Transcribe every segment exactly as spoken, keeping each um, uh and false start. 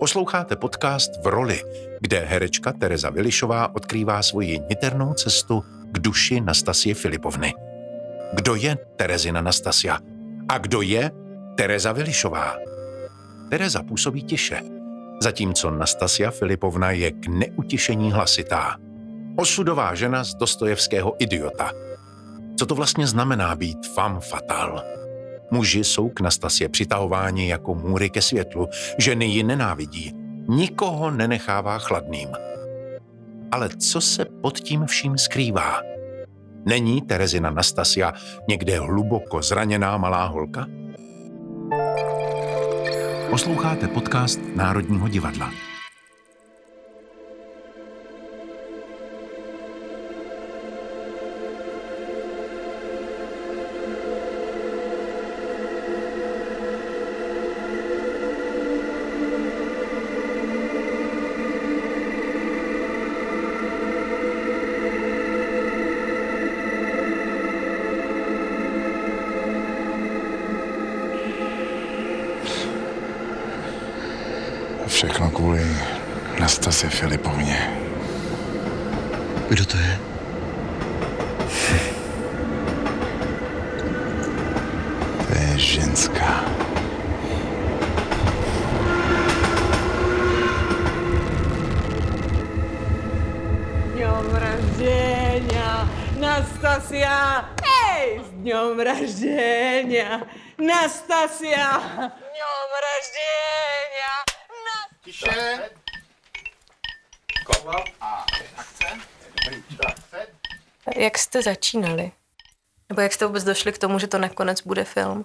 Posloucháte podcast V roli, kde herečka Tereza Vilišová odkrývá svoji niternou cestu k duši Nastasje Filippovny. Kdo je Terezina Nastasja? A kdo je Tereza Vilišová? Tereza působí tiše, zatímco Nastasja Filippovna je k neutišení hlasitá. Osudová žena z Dostojevského Idiota. Co to vlastně znamená být femme fatale? Muži jsou k Nastasje přitahováni jako můry ke světlu, ženy ji nenávidí, nikoho nenechává chladným. Ale co se pod tím vším skrývá? Není Terezina Nastasja někde hluboko zraněná malá holka? Posloucháte podcast Národního divadla. Všechno kvůli Nastasje Filippovně. Kdo to je? To je ženská. Dňom ražděňa, Nastasja! Hej! S dňom ražděňa, Nastasja! Dňom ražděňa! Tiše. Kola a akce. Jak jste začínali? Nebo jak jste vůbec došli k tomu, že to nakonec bude film?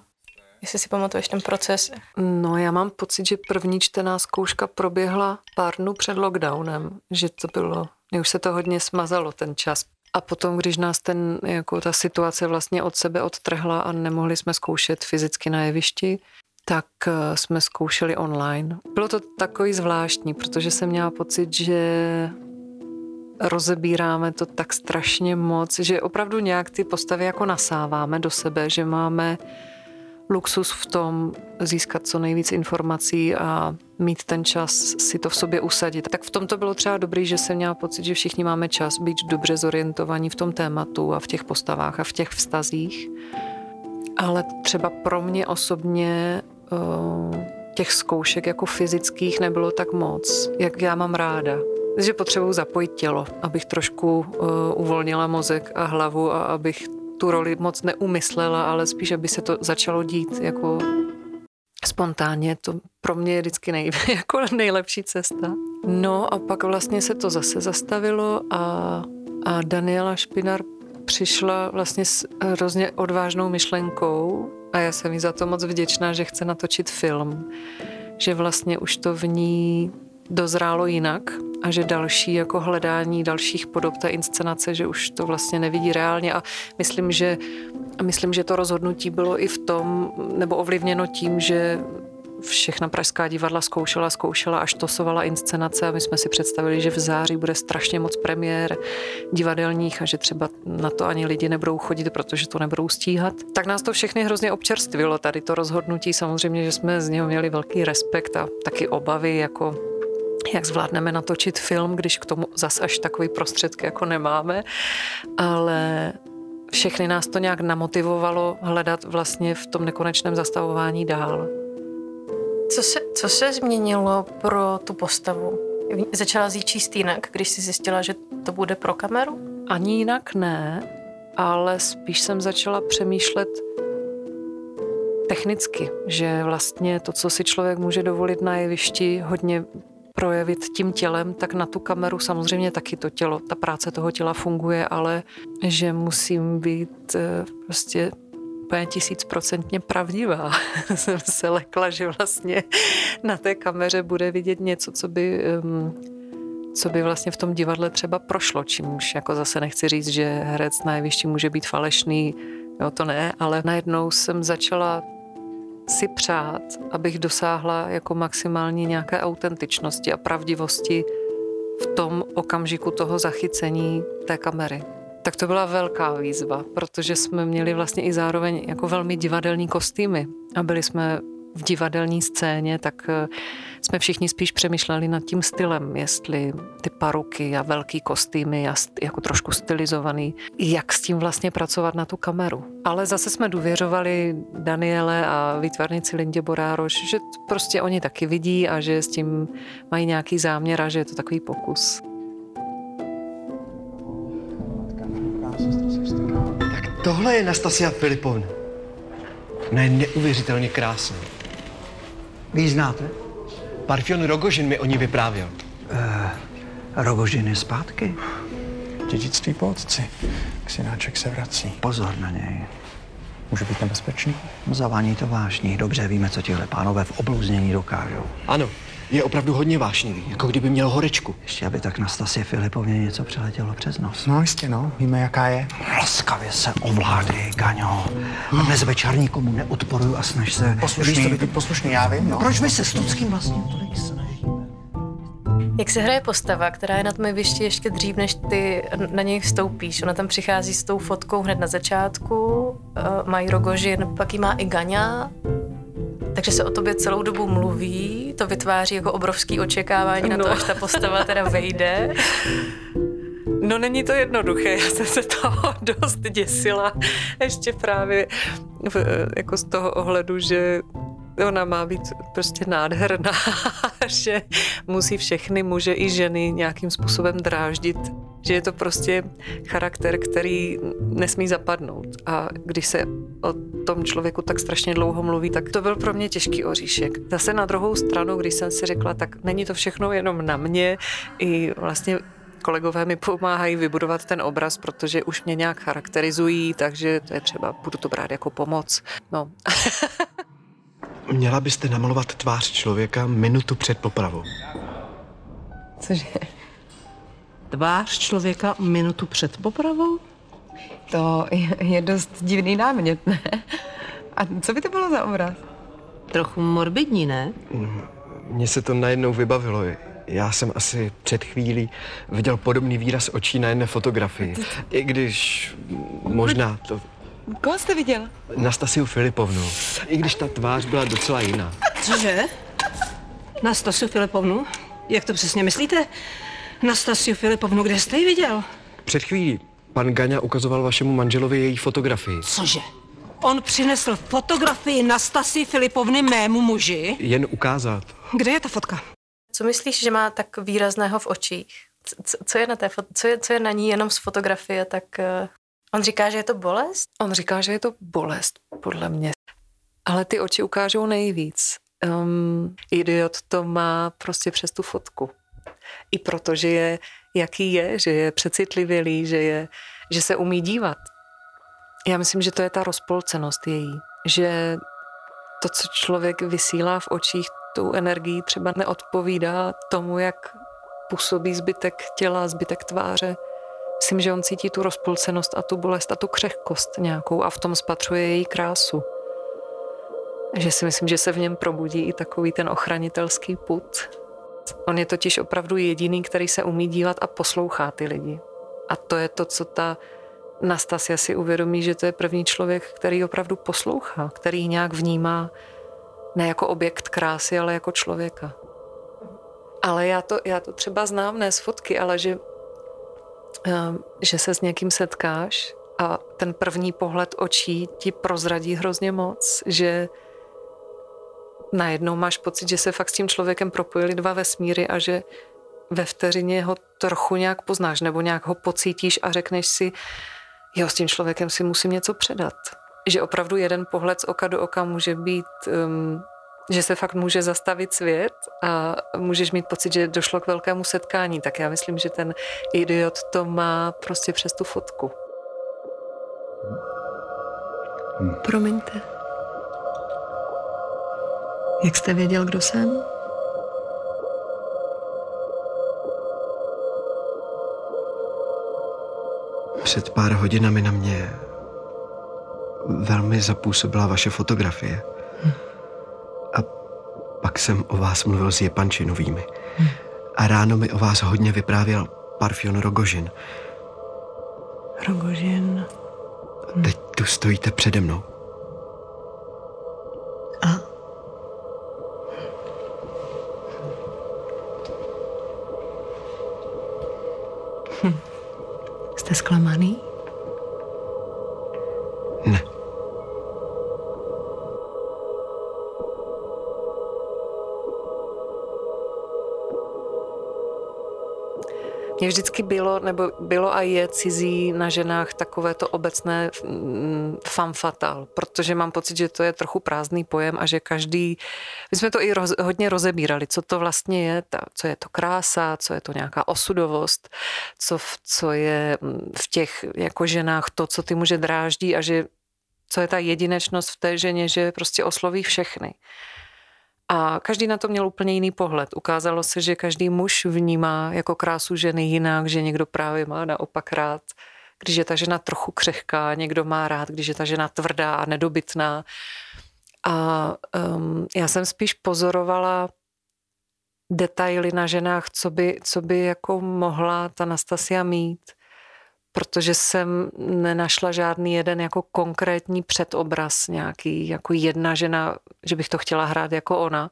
Jestli si pamatuješ ten proces? No, já mám pocit, že první čtená zkouška proběhla pár dnů před lockdownem, že to bylo, mě už se to hodně smazalo ten čas. A potom, když nás ten, jako ta situace vlastně od sebe odtrhla a nemohli jsme zkoušet fyzicky na jevišti, tak jsme zkoušeli online. Bylo to takový zvláštní, protože jsem měla pocit, že rozebíráme to tak strašně moc, že opravdu nějak ty postavy jako nasáváme do sebe, že máme luxus v tom získat co nejvíc informací a mít ten čas si to v sobě usadit. Tak v tom to bylo třeba dobrý, že jsem měla pocit, že všichni máme čas být dobře zorientovaní v tom tématu a v těch postavách a v těch vztazích. Ale třeba pro mě osobně těch zkoušek jako fyzických nebylo tak moc, jak já mám ráda. Že potřebuji zapojit tělo, abych trošku uvolnila mozek a hlavu a abych tu roli moc neumyslela, ale spíš, aby se to začalo dít jako spontánně. To pro mě je vždycky nej, jako nejlepší cesta. No a pak vlastně se to zase zastavilo a, a Daniela Špinár přišla vlastně s hrozně odvážnou myšlenkou a já jsem jí za to moc vděčná, že chce natočit film. Že vlastně už to v ní dozrálo jinak a že další jako hledání dalších podob té inscenace, že už to vlastně nevidí reálně a myslím, že, a myslím, že to rozhodnutí bylo i v tom, nebo ovlivněno tím, že všechna pražská divadla zkoušela, zkoušela a štosovala inscenace a my jsme si představili, že v září bude strašně moc premiér divadelních a že třeba na to ani lidi nebudou chodit, protože to nebudou stíhat. Tak nás to všechny hrozně občerstvilo tady to rozhodnutí. Samozřejmě, že jsme z něho měli velký respekt a taky obavy, jako jak zvládneme natočit film, když k tomu zas až takový prostředky jako nemáme. Ale všechny nás to nějak namotivovalo hledat vlastně v tom nekonečném zastavování dál. Co se, co se změnilo pro tu postavu? Začala jsi číst jinak, když jsi zjistila, že to bude pro kameru? Ani jinak ne, ale spíš jsem začala přemýšlet technicky, že vlastně to, co si člověk může dovolit na jevišti hodně projevit tím tělem, tak na tu kameru samozřejmě taky to tělo, ta práce toho těla funguje, ale že musím být prostě úplně tisícprocentně pravdivá. Jsem se lekla, že vlastně na té kameře bude vidět něco, co by, co by vlastně v tom divadle třeba prošlo, čímž jako zase nechci říct, že herec na jevišti může být falešný, jo, to ne, ale najednou jsem začala si přát, abych dosáhla jako maximálně nějaké autentičnosti a pravdivosti v tom okamžiku toho zachycení té kamery. Tak to byla velká výzva, protože jsme měli vlastně i zároveň jako velmi divadelní kostýmy a byli jsme v divadelní scéně, tak jsme všichni spíš přemýšleli nad tím stylem, jestli ty paruky a velký kostýmy a jako trošku stylizovaný, jak s tím vlastně pracovat na tu kameru. Ale zase jsme důvěřovali Daniele a výtvarnici Lindě Boráros, že prostě oni taky vidí a že s tím mají nějaký záměr a že je to takový pokus. Tak tohle je Nastasja Filippovna. Ona je neuvěřitelně krásná. Vy ji znáte? Parfjon Rogožin mi o ní vyprávěl. Uh, Rogožin je zpátky? Dědictví po otci. Synáček se vrací. Pozor na něj. Může být nebezpečný? No, zavání to vášní. Dobře víme, co tihle pánové v oblouznění dokážou. Ano, je opravdu hodně vášnivý, jako kdyby měl horečku. Ještě aby tak Nastasji Filipovně něco přeletělo přes nos. No jistě, no. Víme, jaká je. Laskavě se ovládej, Gaňo. A dnes večer nikomu neodporuju a snaž se... Poslušný, poslušný, já vím, no. Proč my se s Tockim vlastně tolik snažíme? Jak se hraje postava, která je na tom jevišti ještě dřív, než ty na něj vstoupíš? Ona tam přichází s tou fotkou hned na začátku, mají Rogožin, pak jí má i Gaňa. Takže se o tobě celou dobu mluví, to vytváří jako obrovský očekávání no. na to, až ta postava teda vejde. No není to jednoduché, já jsem se toho dost děsila, ještě právě jako z toho ohledu, že ona má být prostě nádherná, že musí všechny muže i ženy nějakým způsobem dráždit. Že je to prostě charakter, který nesmí zapadnout. A když se o tom člověku tak strašně dlouho mluví, tak to byl pro mě těžký oříšek. Zase na druhou stranu, když jsem si řekla, tak není to všechno jenom na mě. I vlastně kolegové mi pomáhají vybudovat ten obraz, protože už mě nějak charakterizují, takže to je třeba, budu to brát jako pomoc. No. Měla byste namalovat tvář člověka minutu před popravou. Cože? Tvář člověka minutu před popravou? To je dost divný námět, ne? A co by to bylo za obraz? Trochu morbidní, ne? Mně se to najednou vybavilo. Já jsem asi před chvílí viděl podobný výraz očí na jedné fotografii. I když možná to... Koho jste viděl? Nastasju Filippovnu. I když ta tvář byla docela jiná. Cože? Nastasju Filippovnu? Jak to přesně myslíte? Nastasju Filippovnu, kde jste ji viděl? Před chvílí pan Gaňa ukazoval vašemu manželovi její fotografii. Cože? On přinesl fotografii Nastasji Filippovny mému muži? Jen ukázat. Kde je ta fotka? Co myslíš, že má tak výrazného v očích? Co, co, je, na té fot- co, je, co je na ní jenom z fotografie, tak... Uh... On říká, že je to bolest? On říká, že je to bolest, podle mě. Ale ty oči ukážou nejvíc. Um, idiot to má prostě přes tu fotku. I protože je, jaký je, že je přecitlivělý, že, je, že se umí dívat. Já myslím, že to je ta rozpolcenost její. Že to, co člověk vysílá v očích, tu energii třeba neodpovídá tomu, jak působí zbytek těla, zbytek tváře. Myslím, že on cítí tu rozpolcenost a tu bolest a tu křehkost nějakou a v tom spatřuje její krásu. Že si myslím, že se v něm probudí i takový ten ochranitelský pud. On je totiž opravdu jediný, který se umí dívat a poslouchá ty lidi. A to je to, co ta Nastasja si uvědomí, že to je první člověk, který opravdu poslouchá, který nějak vnímá ne jako objekt krásy, ale jako člověka. Ale já to, já to třeba znám, ne z fotky, ale že že se s někým setkáš a ten první pohled očí ti prozradí hrozně moc, že najednou máš pocit, že se fakt s tím člověkem propojili dva vesmíry a že ve vteřině ho trochu nějak poznáš nebo nějak ho pocítíš a řekneš si, jo, s tím člověkem si musím něco předat. Že opravdu jeden pohled z oka do oka může být, um, že se fakt může zastavit svět a můžeš mít pocit, že došlo k velkému setkání. Tak já myslím, že ten idiot to má prostě přes tu fotku. Hmm. Promiňte. Jak jste věděl, kdo jsem? Před pár hodinami na mě velmi zapůsobila vaše fotografie. Hmm. Pak jsem o vás mluvil s Jepančinovými. Hmm. A ráno mi o vás hodně vyprávěl Parfjon Rogožin. Rogožin. Teď tu stojíte přede mnou. A Jste zklamaný? Ne. Mně vždycky bylo, nebo bylo a je cizí na ženách takové to obecné femme fatale, protože mám pocit, že to je trochu prázdný pojem a že každý, my jsme to i roz, hodně rozebírali, co to vlastně je, ta, co je to krása, co je to nějaká osudovost, co, co je v těch jako ženách to, co ty muže dráždí a že co je ta jedinečnost v té ženě, že prostě osloví všechny. A každý na to měl úplně jiný pohled. Ukázalo se, že každý muž vnímá jako krásu ženy jinak, že někdo právě má naopak rád, když je ta žena trochu křehká, někdo má rád, když je ta žena tvrdá a nedobytná. A um, já jsem spíš pozorovala detaily na ženách, co by, co by jako mohla ta Nastasja mít, protože jsem nenašla žádný jeden jako konkrétní předobraz nějaký, jako jedna žena, že bych to chtěla hrát jako ona,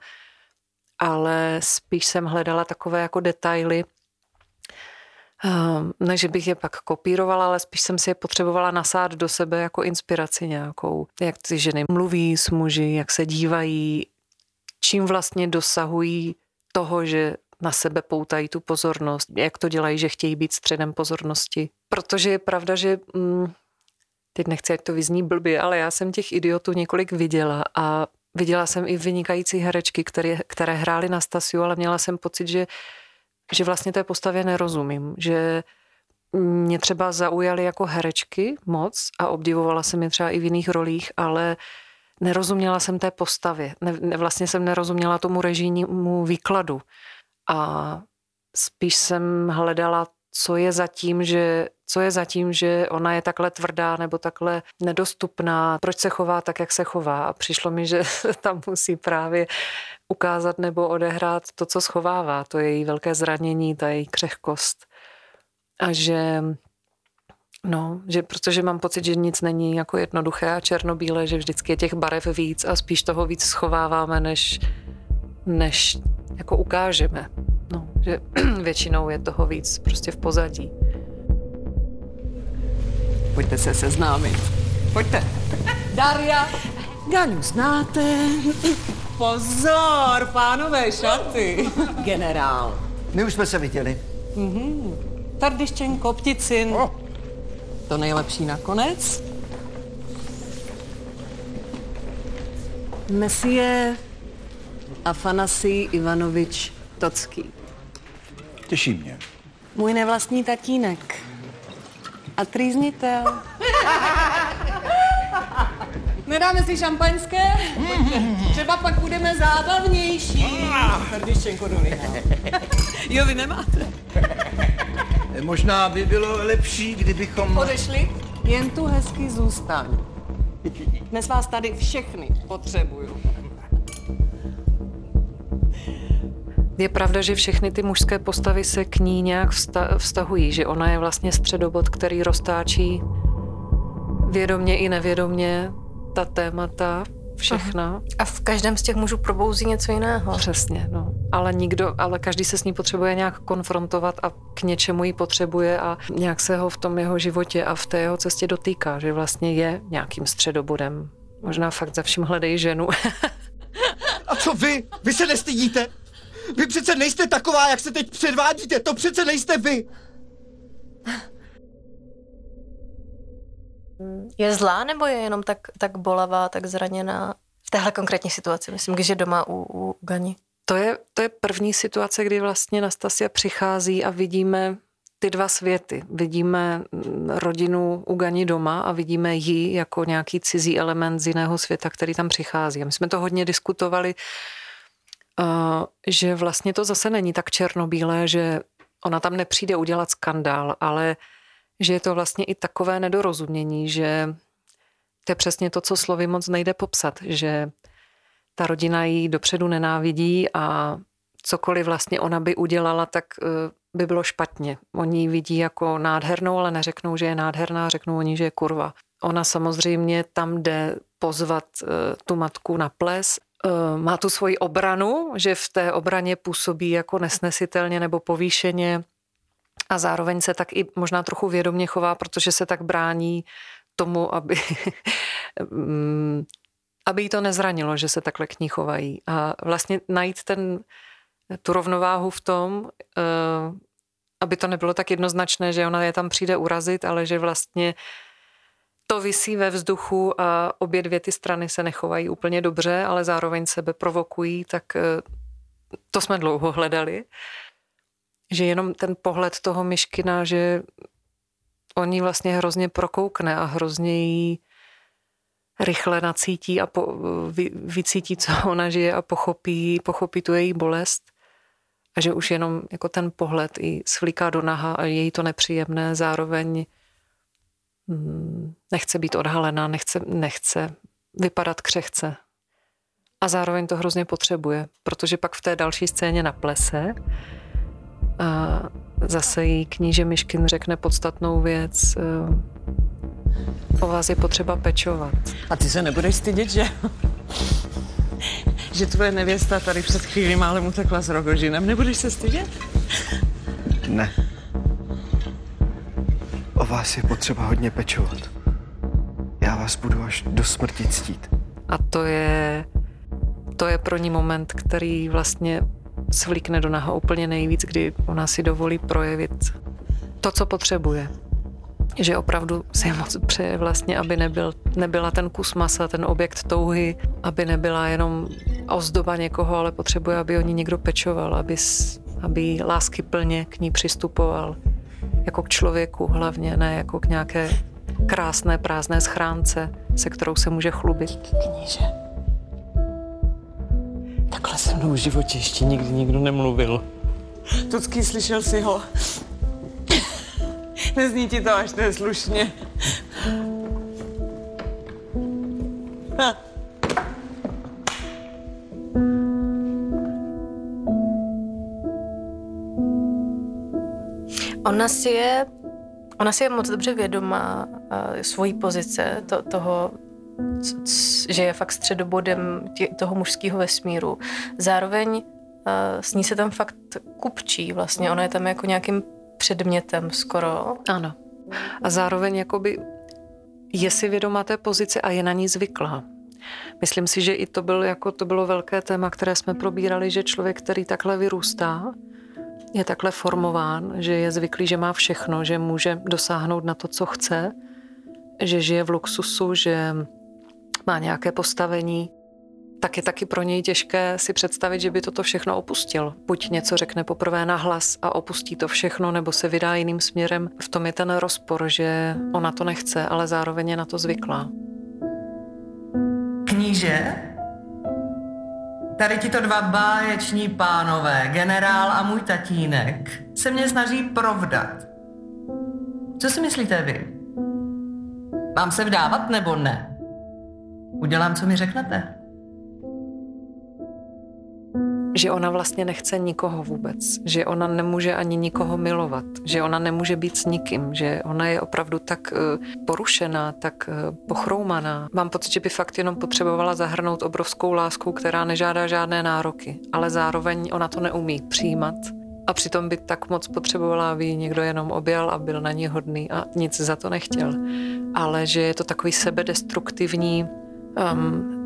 ale spíš jsem hledala takové jako detaily, ne, že bych je pak kopírovala, ale spíš jsem si je potřebovala nasát do sebe jako inspiraci nějakou, jak ty ženy mluví s muži, jak se dívají, čím vlastně dosahují toho, že na sebe poutají tu pozornost, jak to dělají, že chtějí být středem pozornosti. Protože je pravda, že mm, teď nechci, ať to vyzní blbě, ale já jsem těch idiotů několik viděla a viděla jsem i vynikající herečky, které, které hrály Nastasju, ale měla jsem pocit, že, že vlastně té postavě nerozumím, že mě třeba zaujaly jako herečky moc a obdivovala jsem je třeba i v jiných rolích, ale nerozuměla jsem té postavě, ne, ne, vlastně jsem nerozuměla tomu režijnímu výkladu. A spíš jsem hledala, co je za tím, že, co je za tím, že ona je takhle tvrdá nebo takhle nedostupná, proč se chová tak, jak se chová. A přišlo mi, že tam musí právě ukázat nebo odehrát to, co schovává, to je její velké zranění, ta její křehkost. A že, no, že protože mám pocit, že nic není jako jednoduché a černobílé, že vždycky je těch barev víc a spíš toho víc schováváme, než, než jako ukážeme, no, že většinou je toho víc prostě v pozadí. Pojďte se seznámit. Pojďte. Darja, Gaňu znáte. Pozor, pánové šaty. Generál. My už jsme se viděli. Mm-hmm. Tardyščenko, Pticin. Oh. To nejlepší nakonec. Messie Afanasij Ivanovič Tockij. Těší mě. Můj nevlastní tatínek. A trýznitel. Nedáme si šampaňské? Třeba pak budeme zábavnější. Srdíčenko dolina. Jo, vy nemáte. Možná by bylo lepší, kdybychom... Odešli? Jen tu hezky zůstaň. Dnes vás tady všechny potřebuju. Je pravda, že všechny ty mužské postavy se k ní nějak vztahují, že ona je vlastně středobod, který roztáčí vědomně i nevědomně ta témata, všechna. Uh-huh. A v každém z těch mužů probouzí něco jiného. Přesně, no. Ale nikdo, ale každý se s ní potřebuje nějak konfrontovat a k něčemu ji potřebuje a nějak se ho v tom jeho životě a v té jeho cestě dotýká, že vlastně je nějakým středobodem. Možná fakt za vším hledají ženu. A co vy? Vy se nestydíte? Vy přece nejste taková, jak se teď předvádíte. To přece nejste vy. Je zlá nebo je jenom tak, tak bolavá, tak zraněná? V téhle konkrétní situaci, myslím, když je doma u, u Gani. To je, to je první situace, kdy vlastně Nastasja přichází a vidíme ty dva světy. Vidíme rodinu u Gani doma a vidíme ji jako nějaký cizí element z jiného světa, který tam přichází. A my jsme to hodně diskutovali, Uh, že vlastně to zase není tak černobílé, že ona tam nepřijde udělat skandál, ale že je to vlastně i takové nedorozumění, že to je přesně to, co slovy moc nejde popsat, že ta rodina jí dopředu nenávidí a cokoliv vlastně ona by udělala, tak uh, by bylo špatně. Oni ji vidí jako nádhernou, ale neřeknou, že je nádherná, řeknou oni, že je kurva. Ona samozřejmě tam jde pozvat uh, tu matku na ples. Má tu svoji obranu, že v té obraně působí jako nesnesitelně nebo povýšeně A zároveň se tak i možná trochu vědomě chová, protože se tak brání tomu, aby, aby jí to nezranilo, že se takhle k ní chovají. A vlastně najít ten, tu rovnováhu v tom, aby to nebylo tak jednoznačné, že ona je tam přijde urazit, ale že vlastně to visí ve vzduchu a obě dvě ty strany se nechovají úplně dobře, ale zároveň sebe provokují, tak to jsme dlouho hledali. Že jenom ten pohled toho Myškina, že on ji vlastně hrozně prokoukne a hrozně ji rychle nacítí a po, vy, vycítí, co ona žije a pochopí, pochopí tu její bolest. A že už jenom jako ten pohled i svlíká do naha a je jí to nepříjemné, zároveň nechce být odhalená, nechce, nechce vypadat křehce. A zároveň to hrozně potřebuje, protože pak v té další scéně na plese a zase jí kníže Myškin řekne podstatnou věc. O vás je potřeba pečovat. A ty se nebudeš stydět, že? Že tvoje nevěsta tady před chvílí málem utekla s Rogožinem. Nebudeš se stydět? Ne. O vás je potřeba hodně pečovat. Já vás budu až do smrti ctít. A to je, to je pro ní moment, který vlastně svlíkne do naha úplně nejvíc, kdy ona si dovolí projevit to, co potřebuje. Že opravdu si je moc přeje vlastně, aby nebyl, nebyla ten kus masa, ten objekt touhy, aby nebyla jenom ozdoba někoho, ale potřebuje, aby o ní někdo pečoval, aby, aby láskyplně k ní přistupoval. Jako k člověku hlavně, ne jako k nějaké krásné prázdné schránce, se kterou se může chlubit. Kníže. Takhle se mnou v životě ještě nikdy nikdo nemluvil. Tockij, slyšel jsi ho? Nezní ti to až neslušně. Ha. Ona si je, ona si je moc dobře vědomá svojí pozice, to, toho, c, c, že je fakt středobodem tě, toho mužského vesmíru. Zároveň uh, s ní se tam fakt kupčí vlastně, ona je tam jako nějakým předmětem skoro. Ano. A zároveň jakoby je si vědomá té pozice a je na ní zvyklá. Myslím si, že i to, byl, jako, to bylo velké téma, které jsme probírali, že člověk, který takhle vyrůstá, je takhle formován, že je zvyklý, že má všechno, že může dosáhnout na to, co chce, že žije v luxusu, že má nějaké postavení, tak je taky pro něj těžké si představit, že by toto všechno opustil. Buď něco řekne poprvé nahlas a opustí to všechno, nebo se vydá jiným směrem. V tom je ten rozpor, že ona to nechce, ale zároveň je na to zvyklá. Kníže? Tady tito dva báječní pánové, generál a můj tatínek, se mě snaží provdat. Co si myslíte vy? Mám se vdávat nebo ne? Udělám, co mi řeknete. Že ona vlastně nechce nikoho vůbec, že ona nemůže ani nikoho milovat, že ona nemůže být s nikým, že ona je opravdu tak porušená, tak pochroumaná. Mám pocit, že by fakt jenom potřebovala zahrnout obrovskou lásku, která nežádá žádné nároky, ale zároveň ona to neumí přijímat a přitom by tak moc potřebovala, aby ji někdo jenom objal a byl na ní hodný a nic za to nechtěl. Ale že je to takový sebedestruktivní um,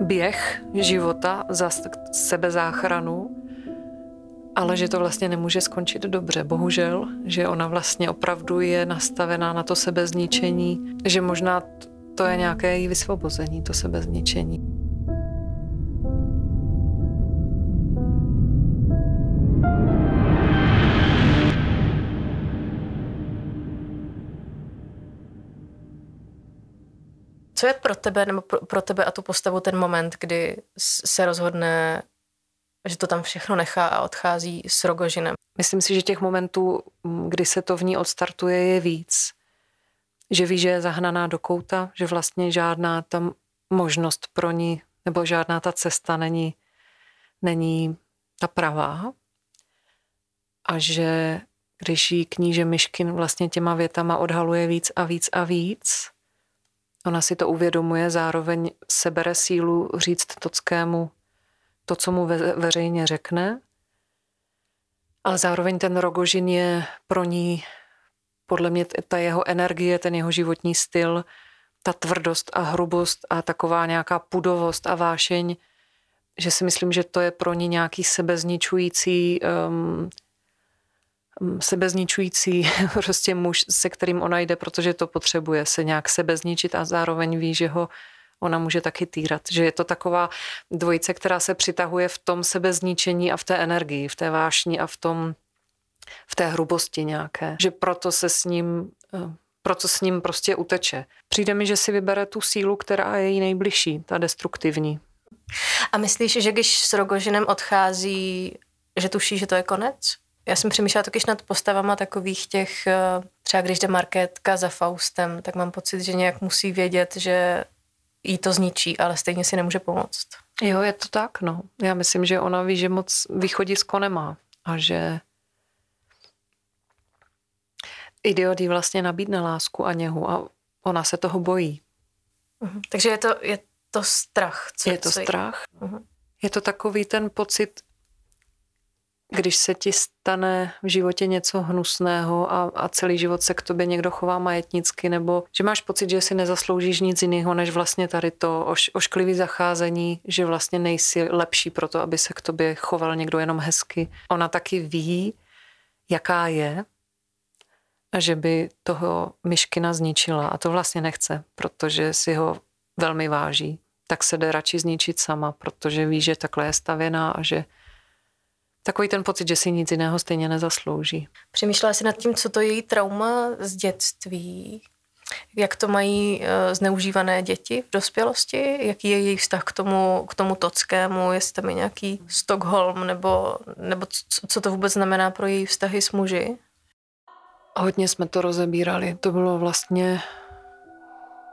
běh života za sebezáchranu, ale že to vlastně nemůže skončit dobře, bohužel, že ona vlastně opravdu je nastavená na to sebezničení, že možná to je nějaké její vysvobození, to sebezničení. Co je pro tebe, nebo pro, pro tebe a tu postavu ten moment, kdy se rozhodne, že to tam všechno nechá a odchází s Rogožinem? Myslím si, že těch momentů, kdy se to v ní odstartuje, je víc. Že ví, že je zahnaná do kouta, že vlastně žádná tam možnost pro ní, nebo žádná ta cesta není, není ta pravá. A že když jí kníže Myškin vlastně těma větama odhaluje víc a víc a víc, ona si to uvědomuje, zároveň sebere sílu říct Tockému to, co mu veřejně řekne. A zároveň ten Rogožin je pro ní, podle mě ta jeho energie, ten jeho životní styl, ta tvrdost a hrubost a taková nějaká pudovost a vášeň, že si myslím, že to je pro ní nějaký sebezničující, um, sebezničující prostě muž, se kterým ona jde, protože to potřebuje se nějak sebezničit a zároveň ví, že ho ona může taky týrat. Že je to taková dvojice, která se přitahuje v tom sebezničení a v té energii, v té vášni a v tom, v té hrubosti nějaké. Že proto se s ním, proto s ním prostě uteče. Přijde mi, že si vybere tu sílu, která je jí nejbližší, ta destruktivní. A myslíš, že když s Rogožinem odchází, že tuší, že to je konec? Já jsem přemýšlela taky nad postavama takových těch, třeba když jde Markétka za Faustem, tak mám pocit, že nějak musí vědět, že jí to zničí, ale stejně si nemůže pomoct. Jo, je to tak, no. Já myslím, že ona ví, že moc východisko nemá a že idiot jí vlastně nabídne lásku a něhu a ona se toho bojí. Uh-huh. Takže je to, je to strach. Co, je to co strach. Je? Uh-huh. Je to takový ten pocit, když se ti stane v životě něco hnusného a, a celý život se k tobě někdo chová majetnicky, nebo že máš pocit, že si nezasloužíš nic jiného, než vlastně tady to oš, ošklivý zacházení, že vlastně nejsi lepší pro to, aby se k tobě choval někdo jenom hezky. Ona taky ví, jaká je, a že by toho Myškina zničila a to vlastně nechce, protože si ho velmi váží. Tak se jde radši zničit sama, protože ví, že takhle je stavěná a že takový ten pocit, že si nic jiného stejně nezaslouží. Přemýšlela jsi nad tím, co to je její trauma z dětství? Jak to mají zneužívané děti v dospělosti? Jaký je její vztah k tomu, k tomu Tockému? Jestli tam je nějaký Stockholm? Nebo, nebo co to vůbec znamená pro její vztahy s muži? Hodně jsme to rozebírali. To bylo vlastně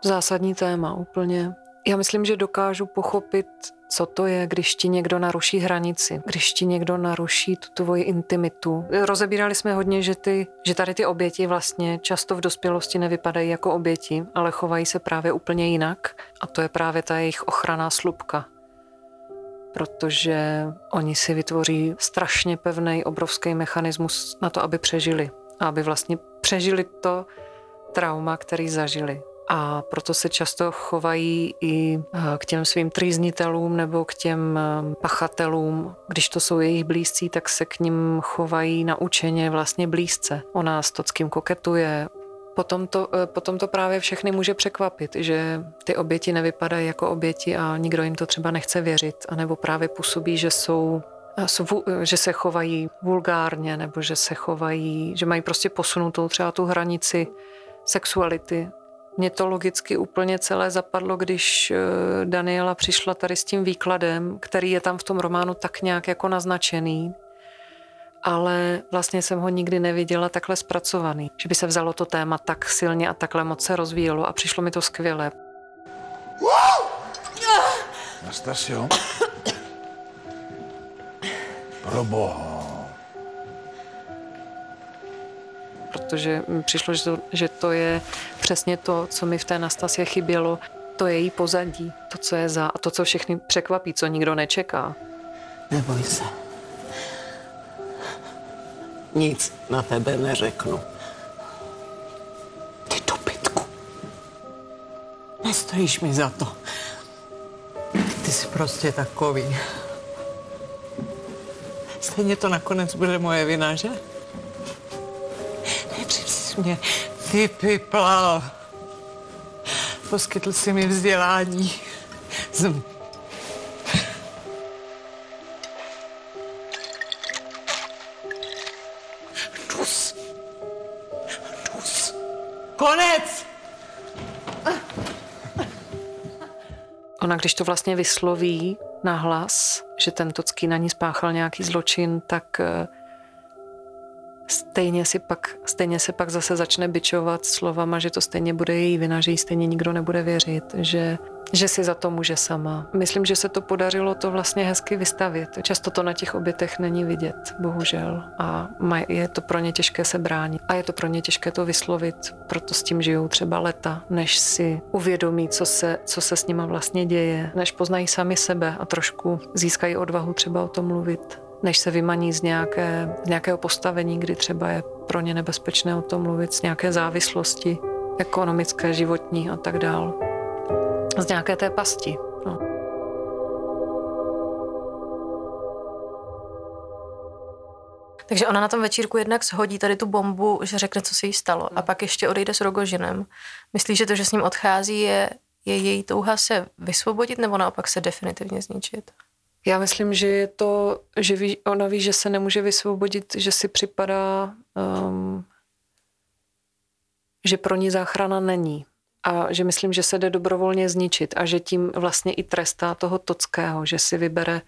zásadní téma úplně. Já myslím, že dokážu pochopit, co to je, když ti někdo naruší hranici, když ti někdo naruší tu tvoji intimitu. Rozebírali jsme hodně, že, ty, že tady ty oběti vlastně často v dospělosti nevypadají jako oběti, ale chovají se právě úplně jinak. A to je právě ta jejich ochranná slupka. Protože oni si vytvoří strašně pevný, obrovský mechanismus na to, aby přežili. A aby vlastně přežili to trauma, který zažili. A proto se často chovají i k těm svým trýznitelům nebo k těm pachatelům. Když to jsou jejich blízcí, tak se k nim chovají naučeně vlastně blízce. Ona s Tockým koketuje. Potom to, potom to právě všechny může překvapit, že ty oběti nevypadají jako oběti a nikdo jim to třeba nechce věřit. A nebo právě působí, že jsou... že se chovají vulgárně, nebo že se chovají, že mají prostě posunutou třeba tu hranici sexuality. Mně to logicky úplně celé zapadlo, když Daniela přišla tady s tím výkladem, který je tam v tom románu tak nějak jako naznačený, ale vlastně jsem ho nikdy neviděla takhle zpracovaný, že by se vzalo to téma tak silně a takhle moc se rozvíjelo a přišlo mi to skvělé. Nastasjo? Proboha. Protože mi přišlo, že to, že to je přesně to, co mi v té Nastasje chybělo. To je její pozadí, to, co je za a to, co všechny překvapí, co nikdo nečeká. Neboj se. Nic na tebe neřeknu. Ty dobytku. Nestojíš mi za to. Ty jsi prostě takový. Stejně to nakonec bude moje vina, že? Nepřič si mě, ty piplal. Poskytl si mi vzdělání. Zm. Dus. Dus. Konec! Ona, když to vlastně vysloví na hlas, že ten Tocký na ní spáchal nějaký zločin, tak stejně, si pak, stejně se pak zase začne bičovat slovama, že to stejně bude její vina, že jí stejně nikdo nebude věřit, že, že si za to může sama. Myslím, že se to podařilo to vlastně hezky vystavit. Často to na těch obětech není vidět, bohužel. A je to pro ně těžké se bránit. A je to pro ně těžké to vyslovit, proto s tím žijou třeba leta, než si uvědomí, co se, co se s nima vlastně děje, než poznají sami sebe a trošku získají odvahu třeba o tom mluvit. než se vymaní z nějaké, nějakého postavení, kdy třeba je pro ně nebezpečné o tom mluvit, z nějaké závislosti ekonomické, životní a tak dál. Z nějaké té pasti. No. Takže ona na tom večírku jednak shodí tady tu bombu, že řekne, co se jí stalo, a pak ještě odejde s Rogožinem. Myslíš, že to, že s ním odchází, je, je její touha se vysvobodit, nebo naopak se definitivně zničit? Já myslím, že je to, že ví, ona ví, že se nemůže vysvobodit, že si připadá, um, že pro ní záchrana není. A že myslím, že se jde dobrovolně zničit a že tím vlastně i trestá toho Tockého, že si vybere,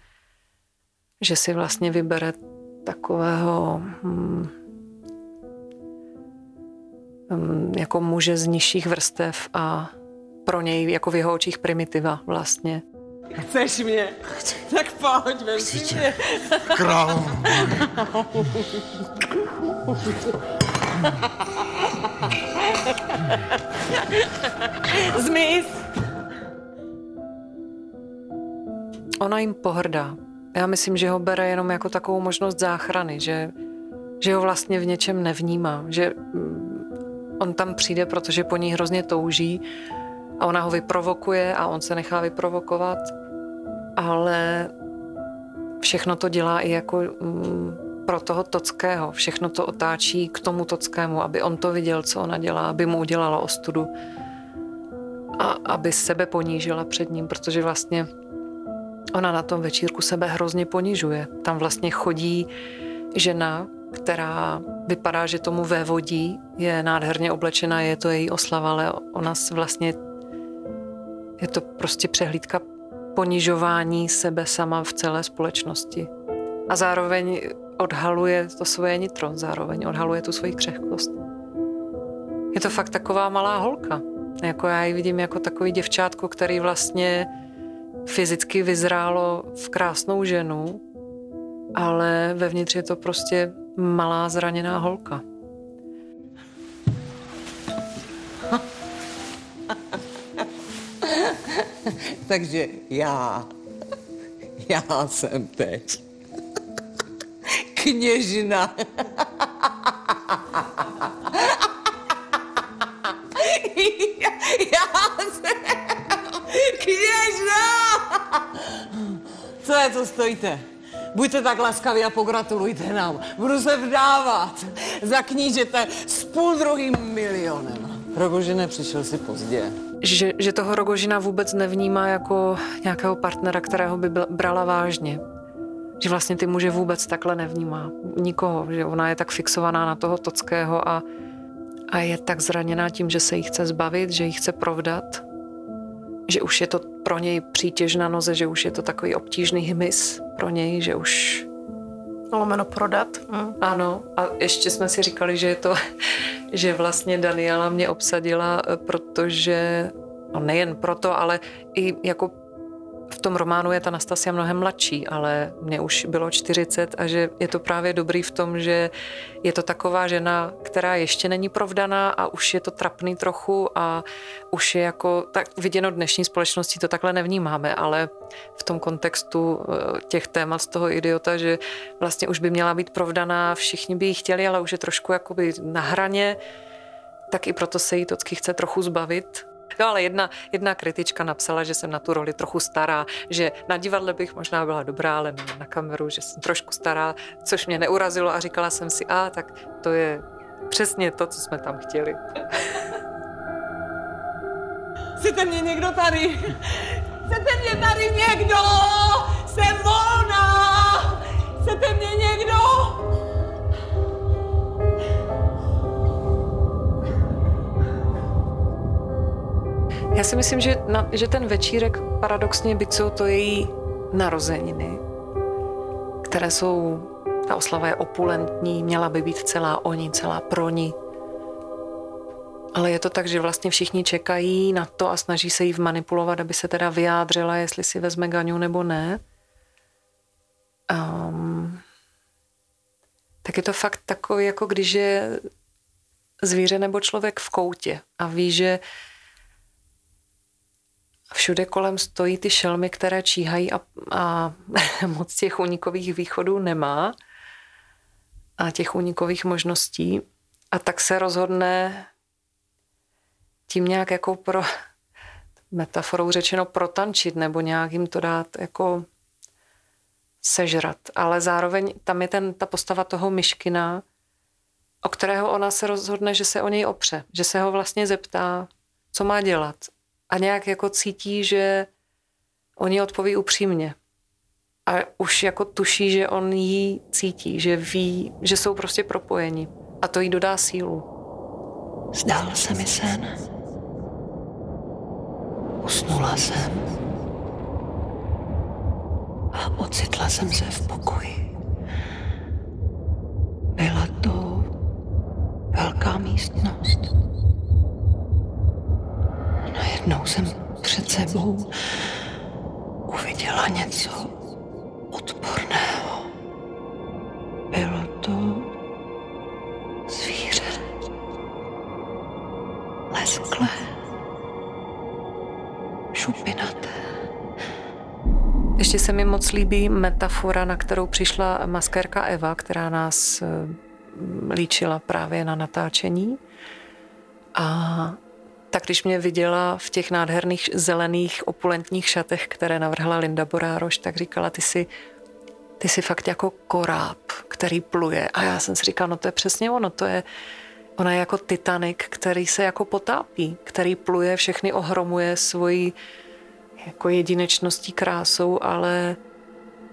že si vlastně vybere takového hm, jako muže z nižších vrstev a pro něj jako v jeho očích primitiva vlastně. Chceš mě? Tak pojď, vem si mě. Král. Zmiz. Ona jim pohrdá. Já myslím, že ho bere jenom jako takovou možnost záchrany, že, že ho vlastně v něčem nevnímá, že on tam přijde, protože po ní hrozně touží a ona ho vyprovokuje a on se nechá vyprovokovat, ale všechno to dělá i jako pro toho Tockého, všechno to otáčí k tomu Tockému, aby on to viděl, co ona dělá, aby mu udělala ostudu a aby sebe ponížila před ním, protože vlastně ona na tom večírku sebe hrozně ponižuje. Tam vlastně chodí žena, která vypadá, že tomu vévodí, je nádherně oblečená, je to její oslava, ale ona vlastně, je to prostě přehlídka ponižování sebe sama v celé společnosti. A zároveň odhaluje to svoje nitro, zároveň odhaluje tu svoji křehkost. Je to fakt taková malá holka. Jako já ji vidím jako takový děvčátko, který vlastně fyzicky vyzrálo v krásnou ženu, ale vevnitř je to prostě malá zraněná holka. Takže já, já jsem teď kněžna. Já jsem kněžna. Co je, co stojíte? Buďte tak laskaví a pogratulujte nám. Budu se vdávat. Zaknížete s půl druhým milionem. Rogožine, přišel si pozdě. Že, že toho Rogožina vůbec nevnímá jako nějakého partnera, kterého by brala vážně. Že vlastně ty muže vůbec takhle nevnímá. Nikoho. Že ona je tak fixovaná na toho Tockého a, a je tak zraněná tím, že se jí chce zbavit, že jí chce provdat. Že už je to pro něj přítěž na noze, že už je to takový obtížný hmyz pro něj, že už... Lomeno prodat. Mm. Ano, a ještě jsme si říkali, že je to, že vlastně Daniela mě obsadila, protože, no nejen proto, ale i jako v tom románu je ta Nastasja mnohem mladší, ale mě už bylo čtyřicet a že je to právě dobrý v tom, že je to taková žena, která ještě není provdaná a už je to trapný trochu a už je jako, tak viděno dnešní společnosti to takhle nevnímáme, ale v tom kontextu těch témat z toho idiota, že vlastně už by měla být provdaná, všichni by ji chtěli, ale už je trošku jakoby na hraně, tak i proto se jí Tocký chce trochu zbavit. No ale jedna, jedna kritička napsala, že jsem na tu roli trochu stará, že na divadle bych možná byla dobrá, ale ne na kameru, že jsem trošku stará, což mě neurazilo a říkala jsem si, a ah, tak to je přesně to, co jsme tam chtěli. Chcete mě někdo tady? Chcete mě tady někdo? Jsem volná! Chcete mě někdo? Já si myslím, že, na, že ten večírek paradoxně, byť jsou to její narozeniny, které jsou, ta oslava je opulentní, měla by být celá o ní, celá pro ní. Ale je to tak, že vlastně všichni čekají na to a snaží se jí vmanipulovat, aby se teda vyjádřila, jestli si vezme Gaňu nebo ne. Um, tak je to fakt takový, jako když je zvíře nebo člověk v koutě a ví, že všude kolem stojí ty šelmy, které číhají a, a moc těch unikových východů nemá a těch unikových možností. A tak se rozhodne tím nějak jako pro, metaforou řečeno, protančit nebo nějak jim to dát jako sežrat. Ale zároveň tam je ten, ta postava toho Myškina, o kterého ona se rozhodne, že se o něj opře, že se ho vlastně zeptá, co má dělat. A nějak jako cítí, že oni odpoví upřímně. A už jako tuší, že on jí cítí, že ví, že jsou prostě propojeni. A to jí dodá sílu. Zdál se mi sen. Usnula jsem. A ocitla jsem se v pokoji. Byla to velká místnost. Najednou jsem před sebou uviděla něco odporného. Bylo to zvíře. Lesklé. Šupinaté. Ještě se mi moc líbí metafora, na kterou přišla maskérka Eva, která nás líčila právě na natáčení. A tak když mě viděla v těch nádherných zelených opulentních šatech, které navrhla Linda Boráros, tak říkala, ty jsi, ty jsi fakt jako koráb, který pluje. A já jsem si říkala, no to je přesně ono, to je, ona je jako Titanik, který se jako potápí, který pluje, všechny ohromuje svojí jako jedinečností, krásou, ale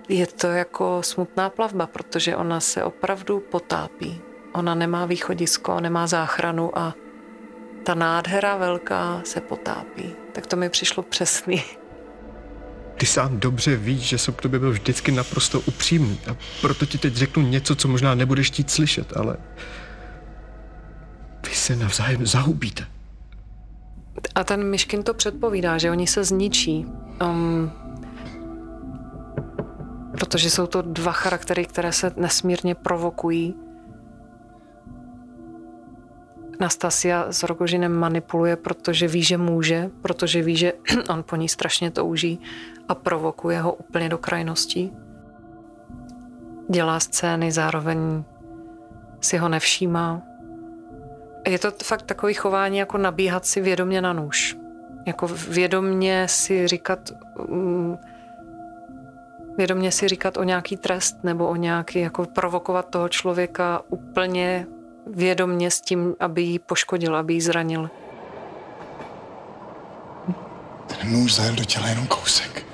je to jako smutná plavba, protože ona se opravdu potápí. Ona nemá východisko, nemá záchranu a ta nádhera velká se potápí. Tak to mi přišlo přesný. Ty sám dobře víš, že jsem k tobě byl vždycky naprosto upřímný a proto ti teď řeknu něco, co možná nebudeš chtít slyšet, ale vy se navzájem zahubíte. A ten Myškin to předpovídá, že oni se zničí. Um, protože jsou to dva charaktery, které se nesmírně provokují. Nastasja s Rogožinem manipuluje, protože ví, že může, protože ví, že on po ní strašně touží a provokuje ho úplně do krajností. Dělá scény, zároveň si ho nevšímá. Je to fakt takové chování, jako nabíhat si vědomě na nůž. Jako vědomě si říkat, vědomě si říkat o nějaký trest nebo o nějaký, jako provokovat toho člověka úplně vědomně s tím, aby ji poškodil, aby ji zranil. Ten nůž zajel do těla jenom kousek.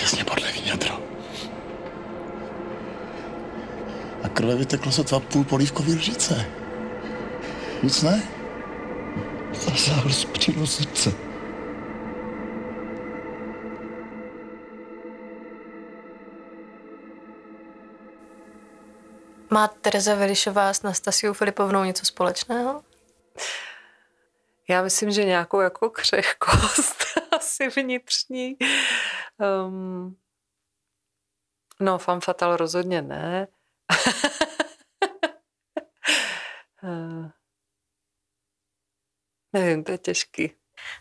Jasně podleví jadro. A krve vyteklo se tvá půl polívkový lžice. Nic ne? Zasáhl z přílo srdce. Má Tereza Vilišová s Nastasjou Filippovnou něco společného? Já myslím, že nějakou jako křehkost asi vnitřní. Um, no, femme fatale rozhodně ne. uh, nevím, to je těžký.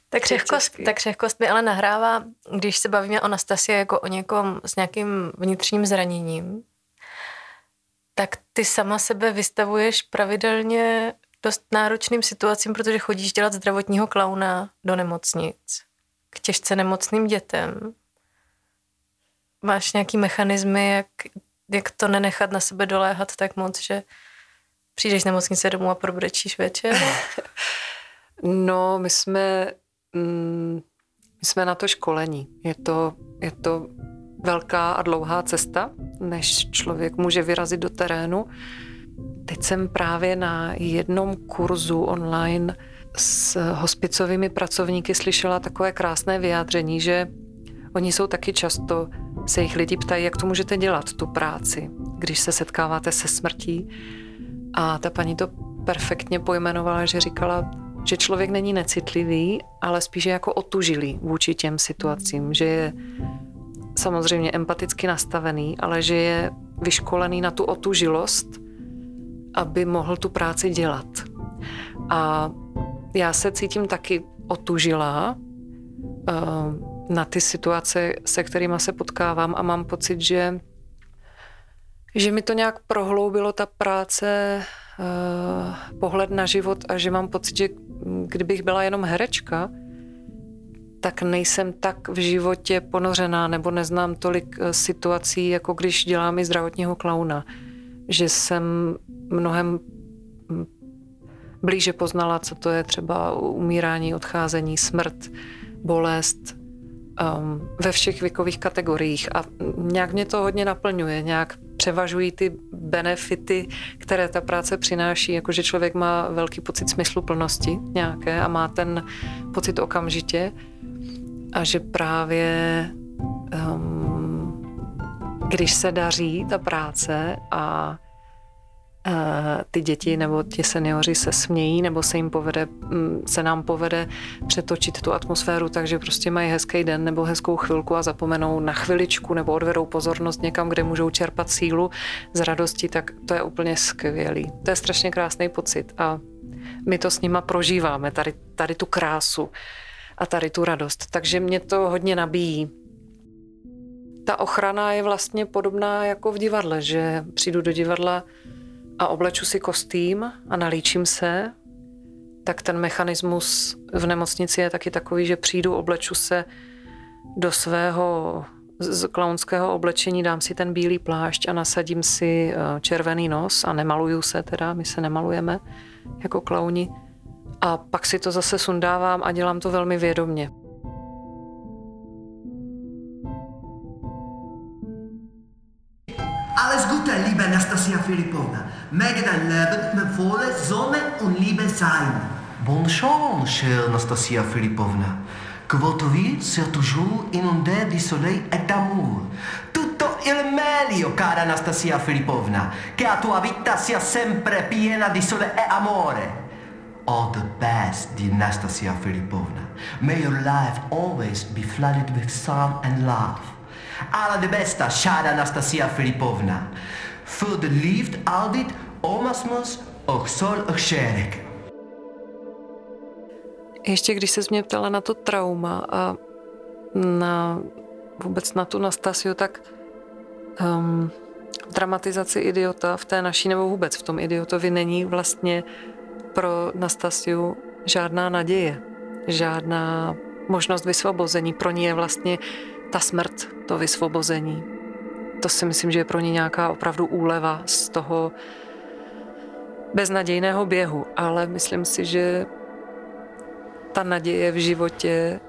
Ta křehkost, ta křehkost mi ale nahrává, když se bavíme o Nastasji jako o někom s nějakým vnitřním zraněním, tak ty sama sebe vystavuješ pravidelně dost náročným situacím, protože chodíš dělat zdravotního klauna do nemocnic, k těžce nemocným dětem. Máš nějaký mechanismy, jak, jak to nenechat na sebe doléhat tak moc, že přijdeš z nemocnice domů a probrečíš večer? No, my jsme, mm, my jsme na to školení. Je to... Je to... velká a dlouhá cesta, než člověk může vyrazit do terénu. Teď jsem právě na jednom kurzu online s hospicovými pracovníky slyšela takové krásné vyjádření, že oni jsou taky často, se jich lidi ptají, jak to můžete dělat, tu práci, když se setkáváte se smrtí. A ta paní to perfektně pojmenovala, že říkala, že člověk není necitlivý, ale spíše jako otužilý vůči těm situacím, že je samozřejmě empaticky nastavený, ale že je vyškolený na tu otužilost, aby mohl tu práci dělat. A Já se cítím taky otužilá na ty situace, se kterými se potkávám, a mám pocit, že, že mi to nějak prohloubilo ta práce, pohled na život, a že mám pocit, že kdybych byla jenom herečka, tak nejsem tak v životě ponořená nebo neznám tolik situací, jako když dělám i zdravotního klauna. Že jsem mnohem blíže poznala, co to je třeba umírání, odcházení, smrt, bolest um, ve všech věkových kategoriích. A nějak mě to hodně naplňuje, nějak převažují ty benefity, které ta práce přináší, jakože člověk má velký pocit smysluplnosti nějaké a má ten pocit okamžitě. A že právě um, když se daří ta práce a uh, ty děti nebo ti seniori se smějí, nebo se jim povede, um, se nám povede přetočit tu atmosféru, takže prostě mají hezký den nebo hezkou chvilku a zapomenou na chviličku nebo odvedou pozornost někam, kde můžou čerpat sílu z radosti, tak to je úplně skvělý. To je strašně krásný pocit a my to s nima prožíváme, tady, tady tu krásu a tady tu radost. Takže mě to hodně nabíjí. Ta ochrana je vlastně podobná jako v divadle, že přijdu do divadla a obleču si kostým a nalíčím se, tak ten mechanismus v nemocnici je taky takový, že přijdu, obleču se do svého z klaunského oblečení, dám si ten bílý plášť a nasadím si červený nos a nemaluju se teda, my se nemalujeme jako klauni. A pak si to zase sundávám a dělám to velmi vědomě. Alles Gute, liebe Nastasja Filippovna. Möge dein Leben mit voller Sonne und Liebe sein. Bonne chance, chère Nastasja Filippovna. Que votre vie soit toujours inondée de soleil et d'amour. Tutto il meglio, cara Nastasja Filippovna. Che la tua vita sia sempre piena di sole e amore. All the best, dear Nastasja Filippovna. May your life always be flooded with sun and love. Alla de besta, chara Nastasja Filippovna. Für de liefd aldit, omasmus, och sol, och šerek. Ještě když se mě ptala na to trauma a na, vůbec na tu Nastasiu, tak um, dramatizaci idiota v té naší, nebo vůbec v tom idiotovi není vlastně pro Nastasiu žádná naděje, žádná možnost vysvobození. Pro ní je vlastně ta smrt, to vysvobození. To si myslím, že je pro ní nějaká opravdu úleva z toho beznadějného běhu. Ale myslím si, že ta naděje v životě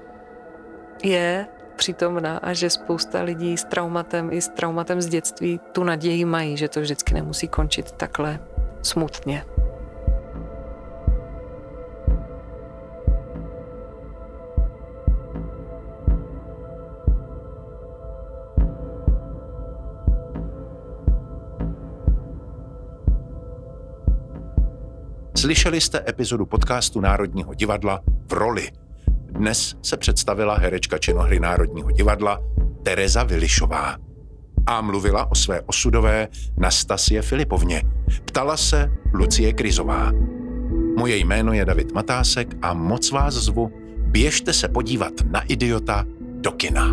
je přítomná a že spousta lidí s traumatem i s traumatem z dětství tu naději mají, že to vždycky nemusí končit takhle smutně. Slyšeli jste epizodu podcastu Národního divadla V roli. Dnes se představila herečka činohry Národního divadla Tereza Vilišová a mluvila o své osudové Nastasje Filippovně. Ptala se Lucie Křížová. Moje jméno je David Matásek a moc vás zvu, běžte se podívat na Idiota do kina.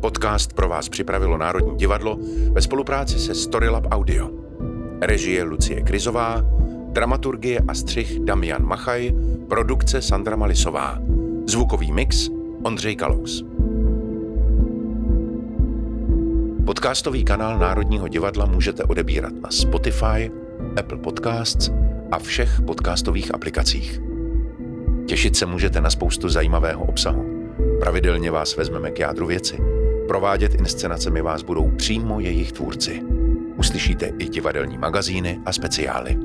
Podcast pro vás připravilo Národní divadlo ve spolupráci se StoryLab Audio. Režie Lucie Křížová, dramaturgie a střih Damian Machaj, produkce Sandra Malisová. Zvukový mix Ondřej Kalous. Podcastový kanál Národního divadla můžete odebírat na Spotify, Apple Podcasts a všech podcastových aplikacích. Těšit se můžete na spoustu zajímavého obsahu. Pravidelně vás vezmeme k jádru věci. Provádět inscenacemi vás budou přímo jejich tvůrci. Uslyšíte i divadelní magazíny a speciály.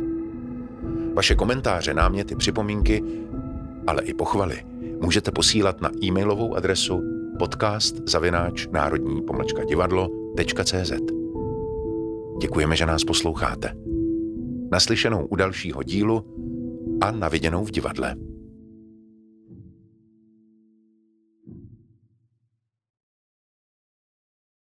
Vaše komentáře, náměty, připomínky, ale i pochvaly můžete posílat na e-mailovou adresu podcast zavináč národní pomlčka divadlo tečka cé zet. Děkujeme, že nás posloucháte. Naslyšenou u dalšího dílu a naviděnou v divadle.